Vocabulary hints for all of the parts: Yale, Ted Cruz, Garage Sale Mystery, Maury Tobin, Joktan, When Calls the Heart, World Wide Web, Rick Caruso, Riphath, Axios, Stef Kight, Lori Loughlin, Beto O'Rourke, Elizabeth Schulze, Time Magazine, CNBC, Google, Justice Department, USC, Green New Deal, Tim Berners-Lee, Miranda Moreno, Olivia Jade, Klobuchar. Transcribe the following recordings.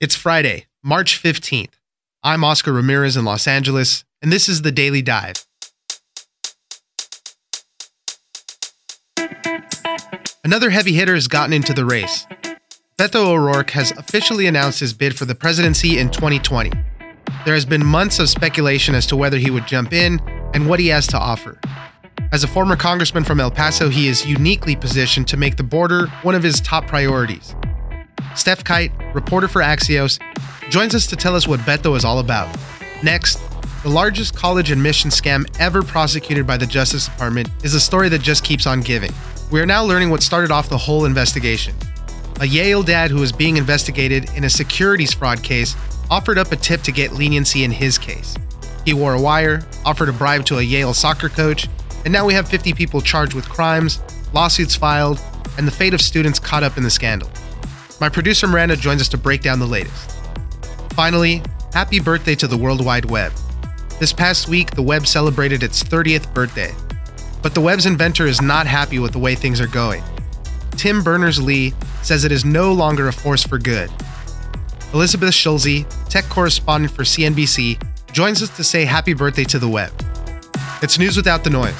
It's Friday, March 15th. I'm Oscar Ramirez in Los Angeles, and this is The Daily Dive. Another heavy hitter has gotten into the race. Beto O'Rourke has officially announced his bid for the presidency in 2020. There has been months of speculation as to whether he would jump in and what he has to offer. As a former congressman from El Paso, he is uniquely positioned to make the border one of his top priorities. Stef Kight, reporter for Axios, joins us to tell us what Beto is all about. Next, the largest college admission scam ever prosecuted by the Justice Department is a story that just keeps on giving. We are now learning what started off the whole investigation. A Yale dad who was being investigated in a securities fraud case offered up a tip to get leniency in his case. He wore a wire, offered a bribe to a Yale soccer coach, and now we have 50 people charged with crimes, lawsuits filed, and the fate of students caught up in the scandal. My producer Miranda joins us to break down the latest. Finally, happy birthday to the World Wide Web. This past week, the web celebrated its 30th birthday. But the web's inventor is not happy with the way things are going. Tim Berners-Lee says it is no longer a force for good. Elizabeth Schulze, tech correspondent for CNBC, joins us to say happy birthday to the web. It's news without the noise.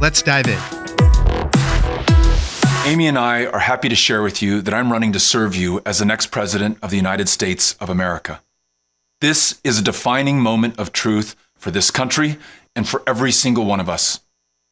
Let's dive in. Amy and I are happy to share with you that I'm running to serve you as the next president of the United States of America. This is a defining moment of truth for this country and for every single one of us.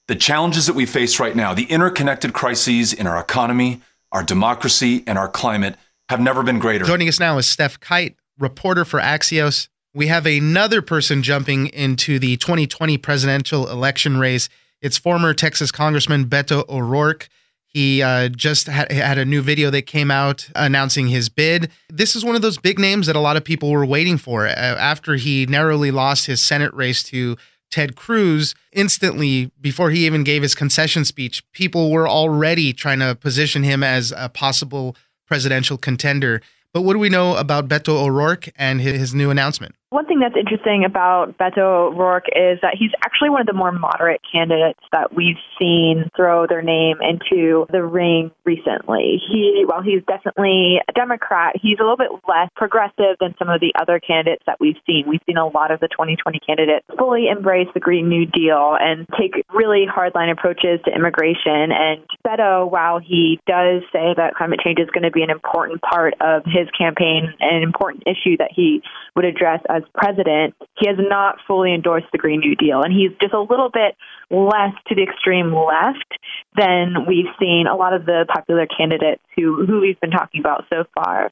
The challenges that we face right now, the interconnected crises in our economy, our democracy, and our climate have never been greater. Joining us now is Stef Kight, reporter for Axios. We have another person jumping into the 2020 presidential election race. It's former Texas Congressman Beto O'Rourke. He just had a new video that came out announcing his bid. This is one of those big names that a lot of people were waiting for. After he narrowly lost his Senate race to Ted Cruz, instantly, before he even gave his concession speech, people were already trying to position him as a possible presidential contender. But what do we know about Beto O'Rourke and his new announcement? One thing that's interesting about Beto O'Rourke is that he's actually one of the more moderate candidates that we've seen throw their name into the ring recently. While he's definitely a Democrat, he's a little bit less progressive than some of the other candidates that we've seen. We've seen a lot of the 2020 candidates fully embrace the Green New Deal and take really hardline approaches to immigration. And Beto, while he does say that climate change is going to be an important part of his campaign and an important issue that he would address as president, he has not fully endorsed the Green New Deal. And he's just a little bit less to the extreme left than we've seen a lot of the popular candidates who we've been talking about so far.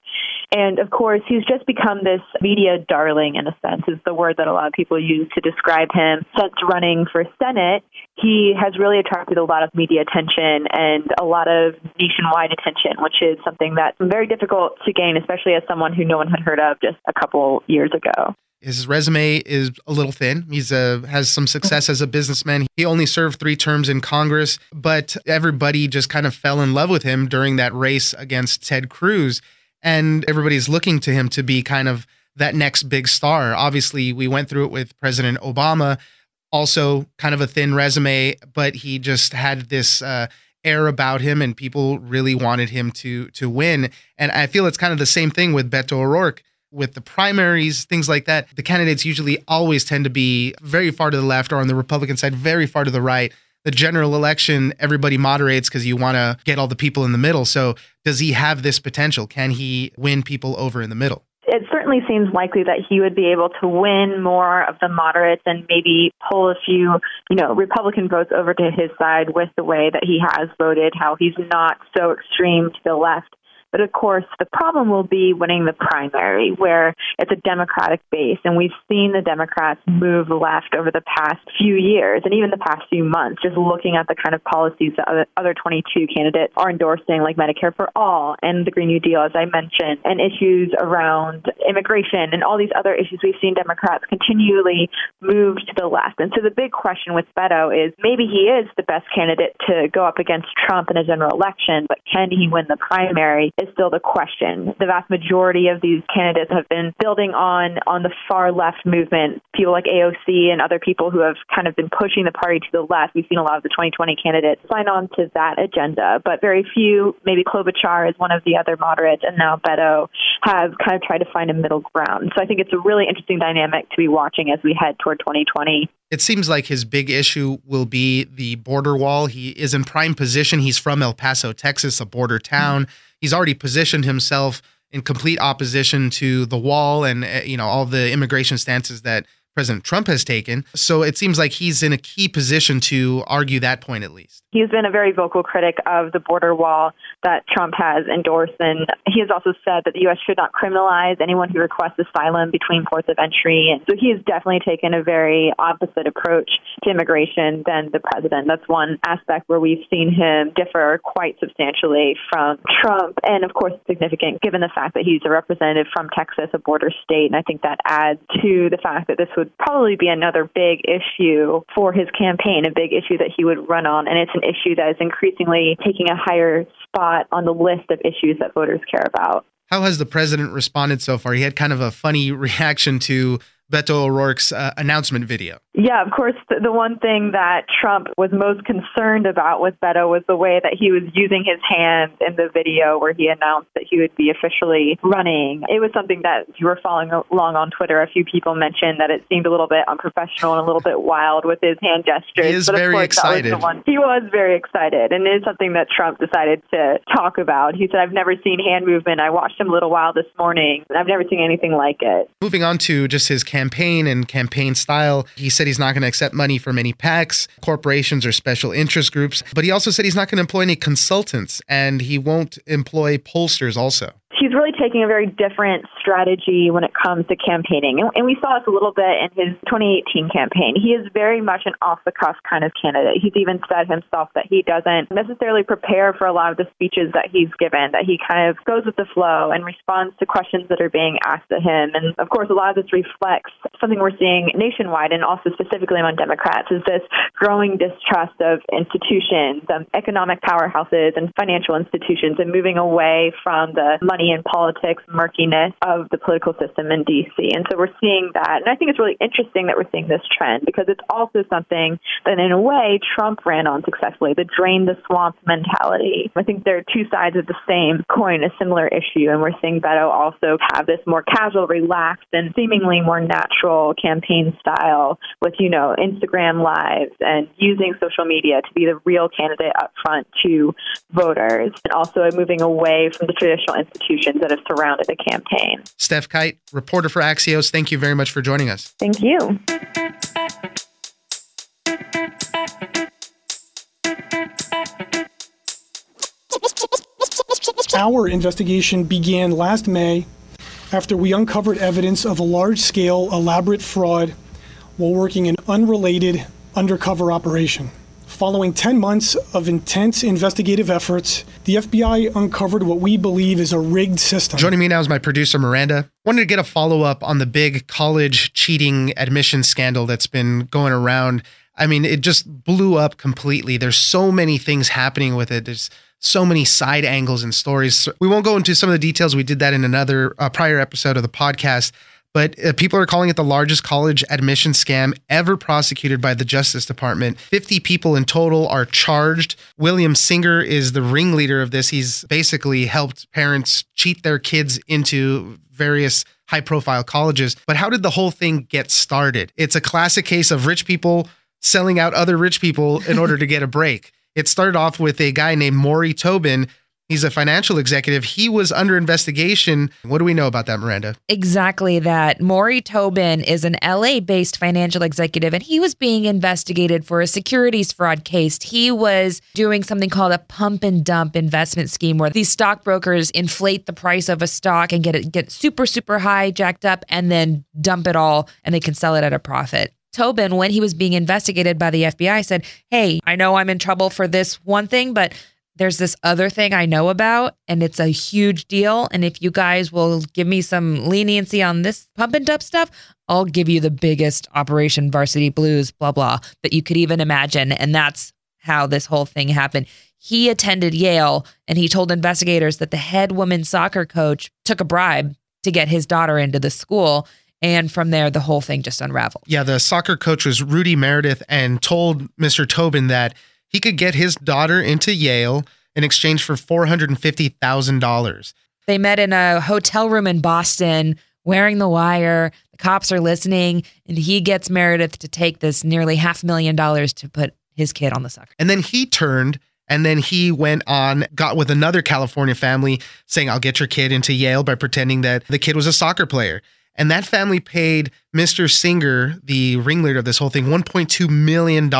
And of course, he's just become this media darling, in a sense, is the word that a lot of people use to describe him. Since running for Senate, he has really attracted a lot of media attention and a lot of nationwide attention, which is something that's very difficult to gain, especially as someone who no one had heard of just a couple years ago. His resume is a little thin. He has some success as a businessman. He only served 3 terms in Congress, but everybody just kind of fell in love with him during that race against Ted Cruz. And everybody's looking to him to be kind of that next big star. Obviously, we went through it with President Obama, also kind of a thin resume, but he just had this air about him and people really wanted him to win. And I feel it's kind of the same thing with Beto O'Rourke. With the primaries, things like that, the candidates usually always tend to be very far to the left or on the Republican side, very far to the right. The general election, everybody moderates because you want to get all the people in the middle. So does he have this potential? Can he win people over in the middle? It certainly seems likely that he would be able to win more of the moderates and maybe pull a few, Republican votes over to his side with the way that he has voted, how he's not so extreme to the left. But of course, the problem will be winning the primary, where it's a Democratic base. And we've seen the Democrats move left over the past few years and even the past few months, just looking at the kind of policies that other 22 candidates are endorsing, like Medicare for All and the Green New Deal, as I mentioned, and issues around immigration and all these other issues. We've seen Democrats continually move to the left. And so the big question with Beto is maybe he is the best candidate to go up against Trump in a general election, but can he win the primary? is still the question. The vast majority of these candidates have been building on the far left movement, people like AOC and other people who have kind of been pushing the party to the left. We've seen a lot of the 2020 candidates sign on to that agenda, but very few, maybe Klobuchar is one of the other moderates, and now Beto, have kind of tried to find a middle ground. So I think it's a really interesting dynamic to be watching as we head toward 2020. It seems like his big issue will be the border wall. He is in prime position. He's from El Paso, Texas, a border town. He's already positioned himself in complete opposition to the wall and, you know, all the immigration stances that President Trump has taken. So it seems like he's in a key position to argue that point, at least. He's been a very vocal critic of the border wall that Trump has endorsed. And he has also said that the U.S. should not criminalize anyone who requests asylum between ports of entry. And so he has definitely taken a very opposite approach to immigration than the president. That's one aspect where we've seen him differ quite substantially from Trump. And of course, significant given the fact that he's a representative from Texas, a border state. And I think that adds to the fact that this would probably be another big issue for his campaign, a big issue that he would run on. And it's an issue that is increasingly taking a higher spot on the list of issues that voters care about. How has the president responded so far? He had kind of a funny reaction to Beto O'Rourke's announcement video. Yeah, of course, the one thing that Trump was most concerned about with Beto was the way that he was using his hands in the video where he announced that he would be officially running. It was something that, if you were following along on Twitter, a few people mentioned that it seemed a little bit unprofessional and a little bit wild with his hand gestures. He is very excited. He was very excited, and it is something that Trump decided to talk about. He said, "I've never seen hand movement. I watched him a little while this morning, and I've never seen anything like it." Moving on to just his campaign and campaign style. He said he's not going to accept money from any PACs, corporations, or special interest groups, but he also said he's not going to employ any consultants, and he won't employ pollsters also. He's really taking a very different strategy when it comes to campaigning. And we saw this a little bit in his 2018 campaign. He is very much an off-the-cuff kind of candidate. He's even said himself that he doesn't necessarily prepare for a lot of the speeches that he's given, that he kind of goes with the flow and responds to questions that are being asked of him. And of course, a lot of this reflects something we're seeing nationwide and also specifically among Democrats is this growing distrust of institutions, economic powerhouses and financial institutions, and moving away from the money and politics murkiness of the political system in D.C. And so we're seeing that. And I think it's really interesting that we're seeing this trend because it's also something that, in a way, Trump ran on successfully, the drain the swamp mentality. I think there are two sides of the same coin, a similar issue. And we're seeing Beto also have this more casual, relaxed, and seemingly more natural campaign style with, you know, Instagram lives and using social media to be the real candidate up front to voters, and also moving away from the traditional institutions that have surrounded the campaign. Stef Kight, reporter for Axios, thank you very much for joining us. Thank you. Our investigation began last May after we uncovered evidence of a large-scale, elaborate fraud while working an unrelated undercover operation. Following 10 months of intense investigative efforts, the FBI uncovered what we believe is a rigged system. Joining me now is my producer, Miranda. Wanted to get a follow-up on the big college cheating admission scandal that's been going around. I mean, it just blew up completely. There's so many things happening with it. There's so many side angles and stories. We won't go into some of the details. We did that in another prior episode of the podcast. But people are calling it the largest college admission scam ever prosecuted by the Justice Department. 50 people in total are charged. William Singer is the ringleader of this. He's basically helped parents cheat their kids into various high-profile colleges. But how did the whole thing get started? It's a classic case of rich people selling out other rich people in order to get a break. It started off with a guy named Maury Tobin. He's a financial executive. He was under investigation. What do we know about that, Miranda? Exactly that. Maury Tobin is an LA-based financial executive, and he was being investigated for a securities fraud case. He was doing something called a pump and dump investment scheme where these stockbrokers inflate the price of a stock and get super, super high, jacked up, and then dump it all, and they can sell it at a profit. Tobin, when he was being investigated by the FBI, said, "Hey, I know I'm in trouble for this one thing, but there's this other thing I know about, and it's a huge deal. And if you guys will give me some leniency on this pump and dump stuff, I'll give you the biggest Operation Varsity Blues, blah, blah, that you could even imagine." And that's how this whole thing happened. He attended Yale, and he told investigators that the head women's soccer coach took a bribe to get his daughter into the school. And from there, the whole thing just unraveled. Yeah, the soccer coach was Rudy Meredith, and told Mr. Tobin that he could get his daughter into Yale in exchange for $450,000. They met in a hotel room in Boston, wearing the wire. The cops are listening, and he gets Meredith to take this nearly $500,000 to put his kid on the soccer. And then he turned, and then he went on, got with another California family, saying, I'll get your kid into Yale, by pretending that the kid was a soccer player. And that family paid Mr. Singer, the ringleader of this whole thing, $1.2 million.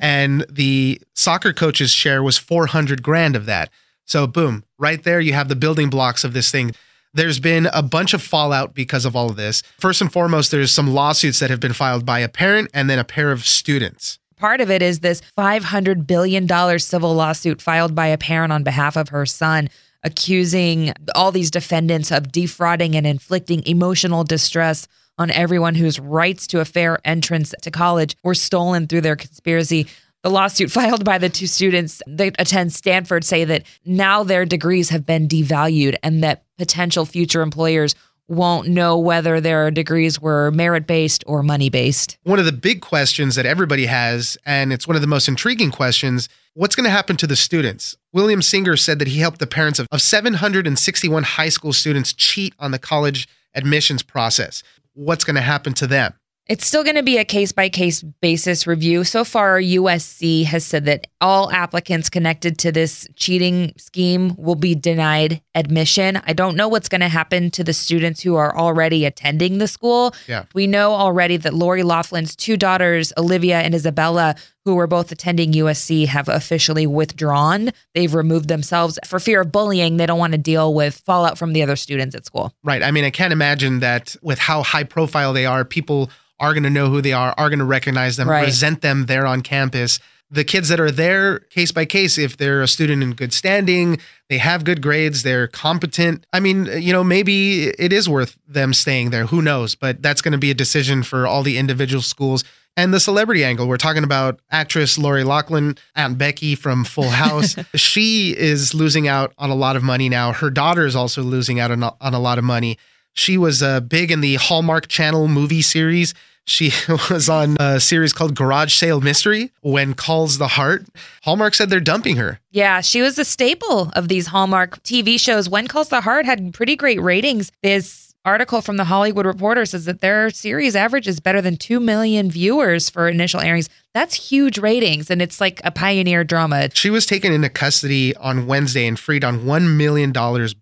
And the soccer coach's share was $400,000 of that. So boom, right there, you have the building blocks of this thing. There's been a bunch of fallout because of all of this. First and foremost, there's some lawsuits that have been filed by a parent and then a pair of students. Part of it is this $500 billion civil lawsuit filed by a parent on behalf of her son, accusing all these defendants of defrauding and inflicting emotional distress on everyone whose rights to a fair entrance to college were stolen through their conspiracy. The lawsuit filed by the two students that attend Stanford say that now their degrees have been devalued, and that potential future employers won't know whether their degrees were merit-based or money-based. One of the big questions that everybody has, and it's one of the most intriguing questions, what's going to happen to the students? William Singer said that he helped the parents of 761 high school students cheat on the college admissions process. What's going to happen to them? It's still going to be a case-by-case basis review. So far, USC has said that all applicants connected to this cheating scheme will be denied admission. I don't know what's going to happen to the students who are already attending the school. Yeah. We know already that Lori Loughlin's two daughters, Olivia and Isabella, who were both attending USC, have officially withdrawn. They've removed themselves for fear of bullying. They don't want to deal with fallout from the other students at school. Right. I mean, I can't imagine that with how high profile they are, people are going to know who they are going to recognize them, right, resent them there on campus. The kids that are there, case by case, if they're a student in good standing, they have good grades, they're competent. I mean, you know, maybe it is worth them staying there. Who knows? But that's going to be a decision for all the individual schools. And the celebrity angle, we're talking about actress Lori Loughlin, Aunt Becky from Full House. She is losing out on a lot of money now. Her daughter is also losing out on a lot of money. She was big in the Hallmark Channel movie series. She was on a series called Garage Sale Mystery, When Calls the Heart. Hallmark said they're dumping her. Yeah, she was a staple of these Hallmark TV shows. When Calls the Heart had pretty great ratings. This article from The Hollywood Reporter says that their series averages better than 2 million viewers for initial airings. That's huge ratings, and it's like a pioneer drama. She was taken into custody on Wednesday and freed on $1 million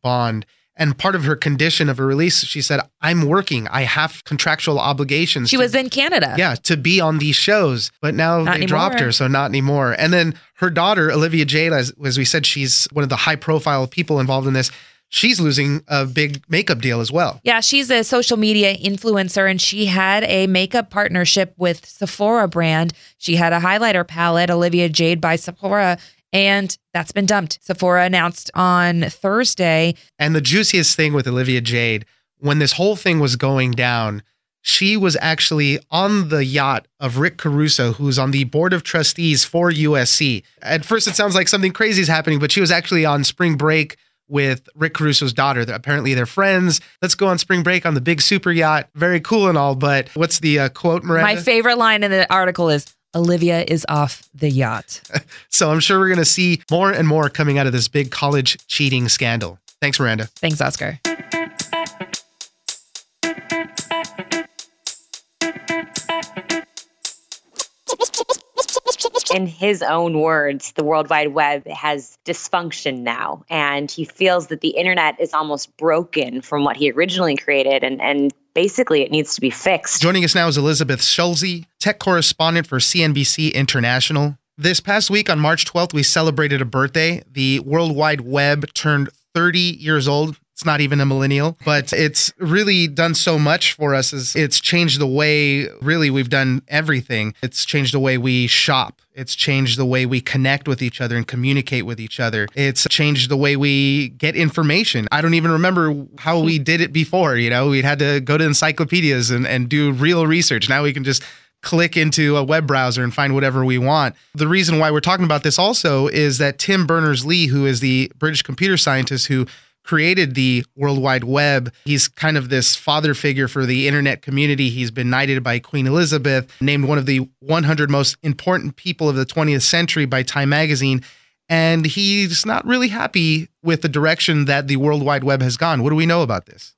bond. And part of her condition of her release, she said, I'm working. I have contractual obligations. She was in Canada. Yeah, to be on these shows. But now they dropped her, so not anymore. And then her daughter, Olivia Jade, as we said, she's one of the high-profile people involved in this. She's losing a big makeup deal as well. Yeah, she's a social media influencer, and she had a makeup partnership with Sephora brand. She had a highlighter palette, Olivia Jade by Sephora, and that's been dumped. Sephora announced on Thursday. And the juiciest thing with Olivia Jade, when this whole thing was going down, she was actually on the yacht of Rick Caruso, who's on the board of trustees for USC. At first, it sounds like something crazy is happening, but she was actually on spring break with Rick Caruso's daughter. Apparently they're friends. Let's go on spring break on the big super yacht. Very cool and all, but what's the quote, Miranda? My favorite line in the article is, Olivia is off the yacht. So I'm sure we're going to see more and more coming out of this big college cheating scandal. Thanks, Miranda. Thanks, Oscar. In his own words, the World Wide Web has dysfunction now, and he feels that the internet is almost broken from what he originally created, and basically it needs to be fixed. Joining us now is Elizabeth Schulze, tech correspondent for CNBC International. This past week on March 12th, we celebrated a birthday. The World Wide Web turned 30 years old. It's not even a millennial, but it's really done so much for us. It's changed the way really we've done everything. It's changed the way we shop. It's changed the way we connect with each other and communicate with each other. It's changed the way we get information. I don't even remember how we did it before. You know, we had to go to encyclopedias and do real research. Now we can just click into a web browser and find whatever we want. The reason why we're talking about this also is that Tim Berners-Lee, who is the British computer scientist who created the World Wide Web, he's kind of this father figure for the internet community. He's been knighted by Queen Elizabeth, named one of the 100 most important people of the 20th century by Time magazine. And he's not really happy with the direction that the World Wide Web has gone. What do we know about this?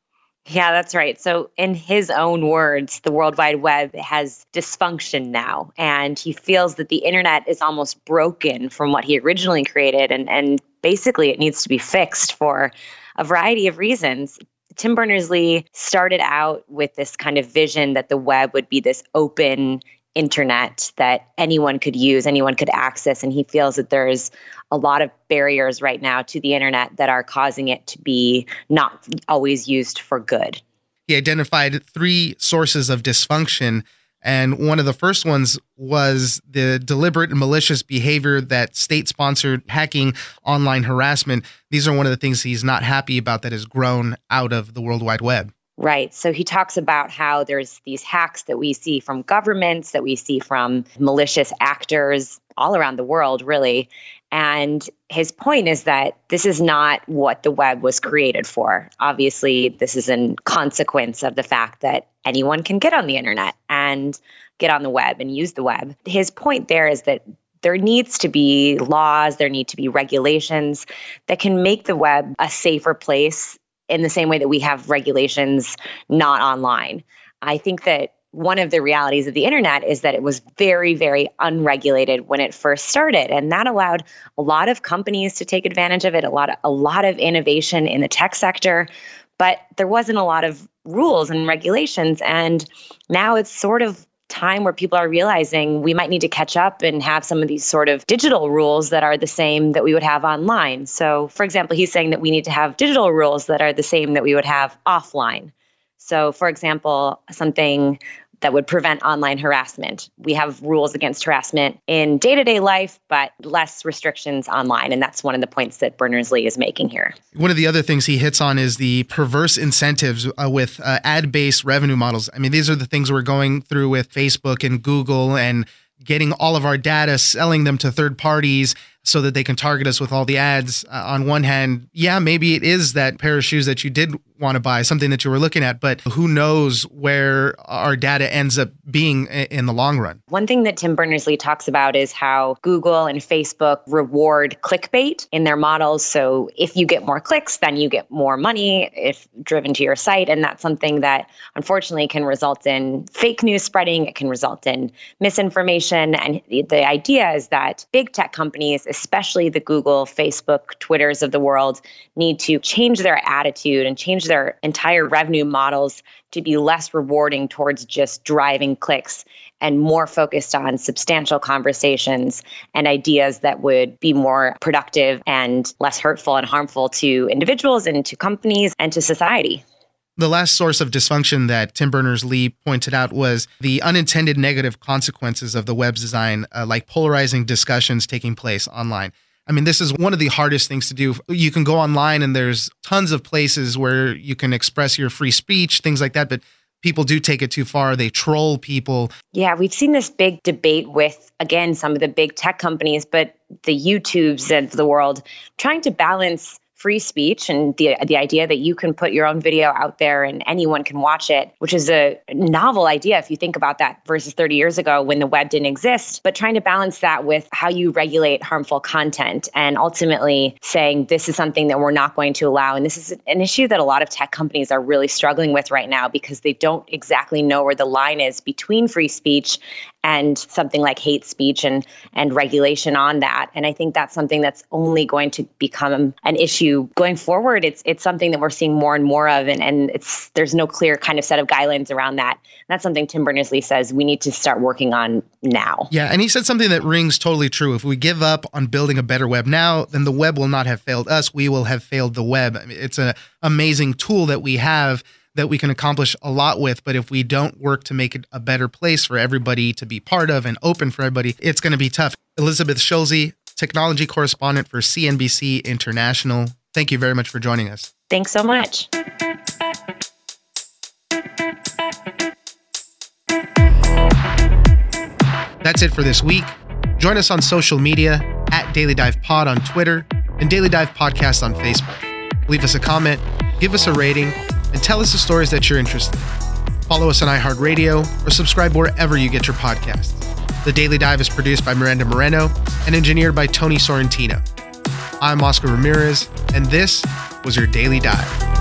Yeah, that's right. So in his own words, the World Wide Web has dysfunction now, and he feels that the internet is almost broken from what he originally created, and basically it needs to be fixed for a variety of reasons. Tim Berners-Lee started out with this kind of vision that the web would be this open internet that anyone could use, anyone could access, and he feels that there's a lot of barriers right now to the internet that are causing it to be not always used for good. He identified three sources of dysfunction, and one of the first ones was the deliberate and malicious behavior that state-sponsored hacking, online harassment. These are one of the things he's not happy about that has grown out of the World Wide Web. Right. So he talks about how there's these hacks that we see from governments, that we see from malicious actors all around the world, really. And his point is that this is not what the web was created for. Obviously, this is a consequence of the fact that anyone can get on the internet and get on the web and use the web. His point there is that there needs to be laws, there need to be regulations that can make the web a safer place, in the same way that we have regulations not online. I think that one of the realities of the internet is that it was very, very unregulated when it first started. And that allowed a lot of companies to take advantage of it, a lot of innovation in the tech sector, but there wasn't a lot of rules and regulations. And now it's sort of time where people are realizing we might need to catch up and have some of these sort of digital rules that are the same that we would have online. So, for example, he's saying that we need to have digital rules that are the same that we would have offline. So, for example, something that would prevent online harassment. We have rules against harassment in day-to-day life, but less restrictions online. And that's one of the points that Berners-Lee is making here. One of the other things he hits on is the perverse incentives with ad-based revenue models. I mean, these are the things we're going through with Facebook and Google and getting all of our data, selling them to third parties so that they can target us with all the ads. On one hand, yeah, maybe it is that pair of shoes that you did want to buy, something that you were looking at, but who knows where our data ends up being in the long run. One thing that Tim Berners-Lee talks about is how Google and Facebook reward clickbait in their models. So if you get more clicks, then you get more money if driven to your site. And that's something that unfortunately can result in fake news spreading. It can result in misinformation. And the idea is that big tech companies, especially the Google, Facebook, Twitters of the world, need to change their attitude and change their entire revenue models to be less rewarding towards just driving clicks and more focused on substantial conversations and ideas that would be more productive and less hurtful and harmful to individuals and to companies and to society. The last source of dysfunction that Tim Berners-Lee pointed out was the unintended negative consequences of the web's design, like polarizing discussions taking place online. I mean, this is one of the hardest things to do. You can go online and there's tons of places where you can express your free speech, things like that, but people do take it too far. They troll people. Yeah, we've seen this big debate with, again, some of the big tech companies, but the YouTubes of the world, trying to balance free speech and the idea that you can put your own video out there and anyone can watch it, which is a novel idea if you think about that versus 30 years ago when the web didn't exist, but trying to balance that with how you regulate harmful content and ultimately saying this is something that we're not going to allow. And this is an issue that a lot of tech companies are really struggling with right now because they don't exactly know where the line is between free speech and something like hate speech and regulation on that. And I think that's something that's only going to become an issue going forward. It's something that we're seeing more and more of, and it's there's no clear kind of set of guidelines around that. And that's something Tim Berners-Lee says we need to start working on now. Yeah, and he said something that rings totally true. If we give up on building a better web now, then the web will not have failed us. We will have failed the web. I mean, it's an amazing tool that we have that we can accomplish a lot with. But if we don't work to make it a better place for everybody to be part of and open for everybody, it's going to be tough. Elizabeth Schulze, technology correspondent for CNBC International. Thank you very much for joining us. Thanks so much. That's it for this week. Join us on social media at Daily Dive Pod on Twitter and Daily Dive Podcast on Facebook. Leave us a comment, give us a rating, and tell us the stories that you're interested in. Follow us on iHeartRadio or subscribe wherever you get your podcasts. The Daily Dive is produced by Miranda Moreno and engineered by Tony Sorrentino. I'm Oscar Ramirez, and this was your Daily Dive.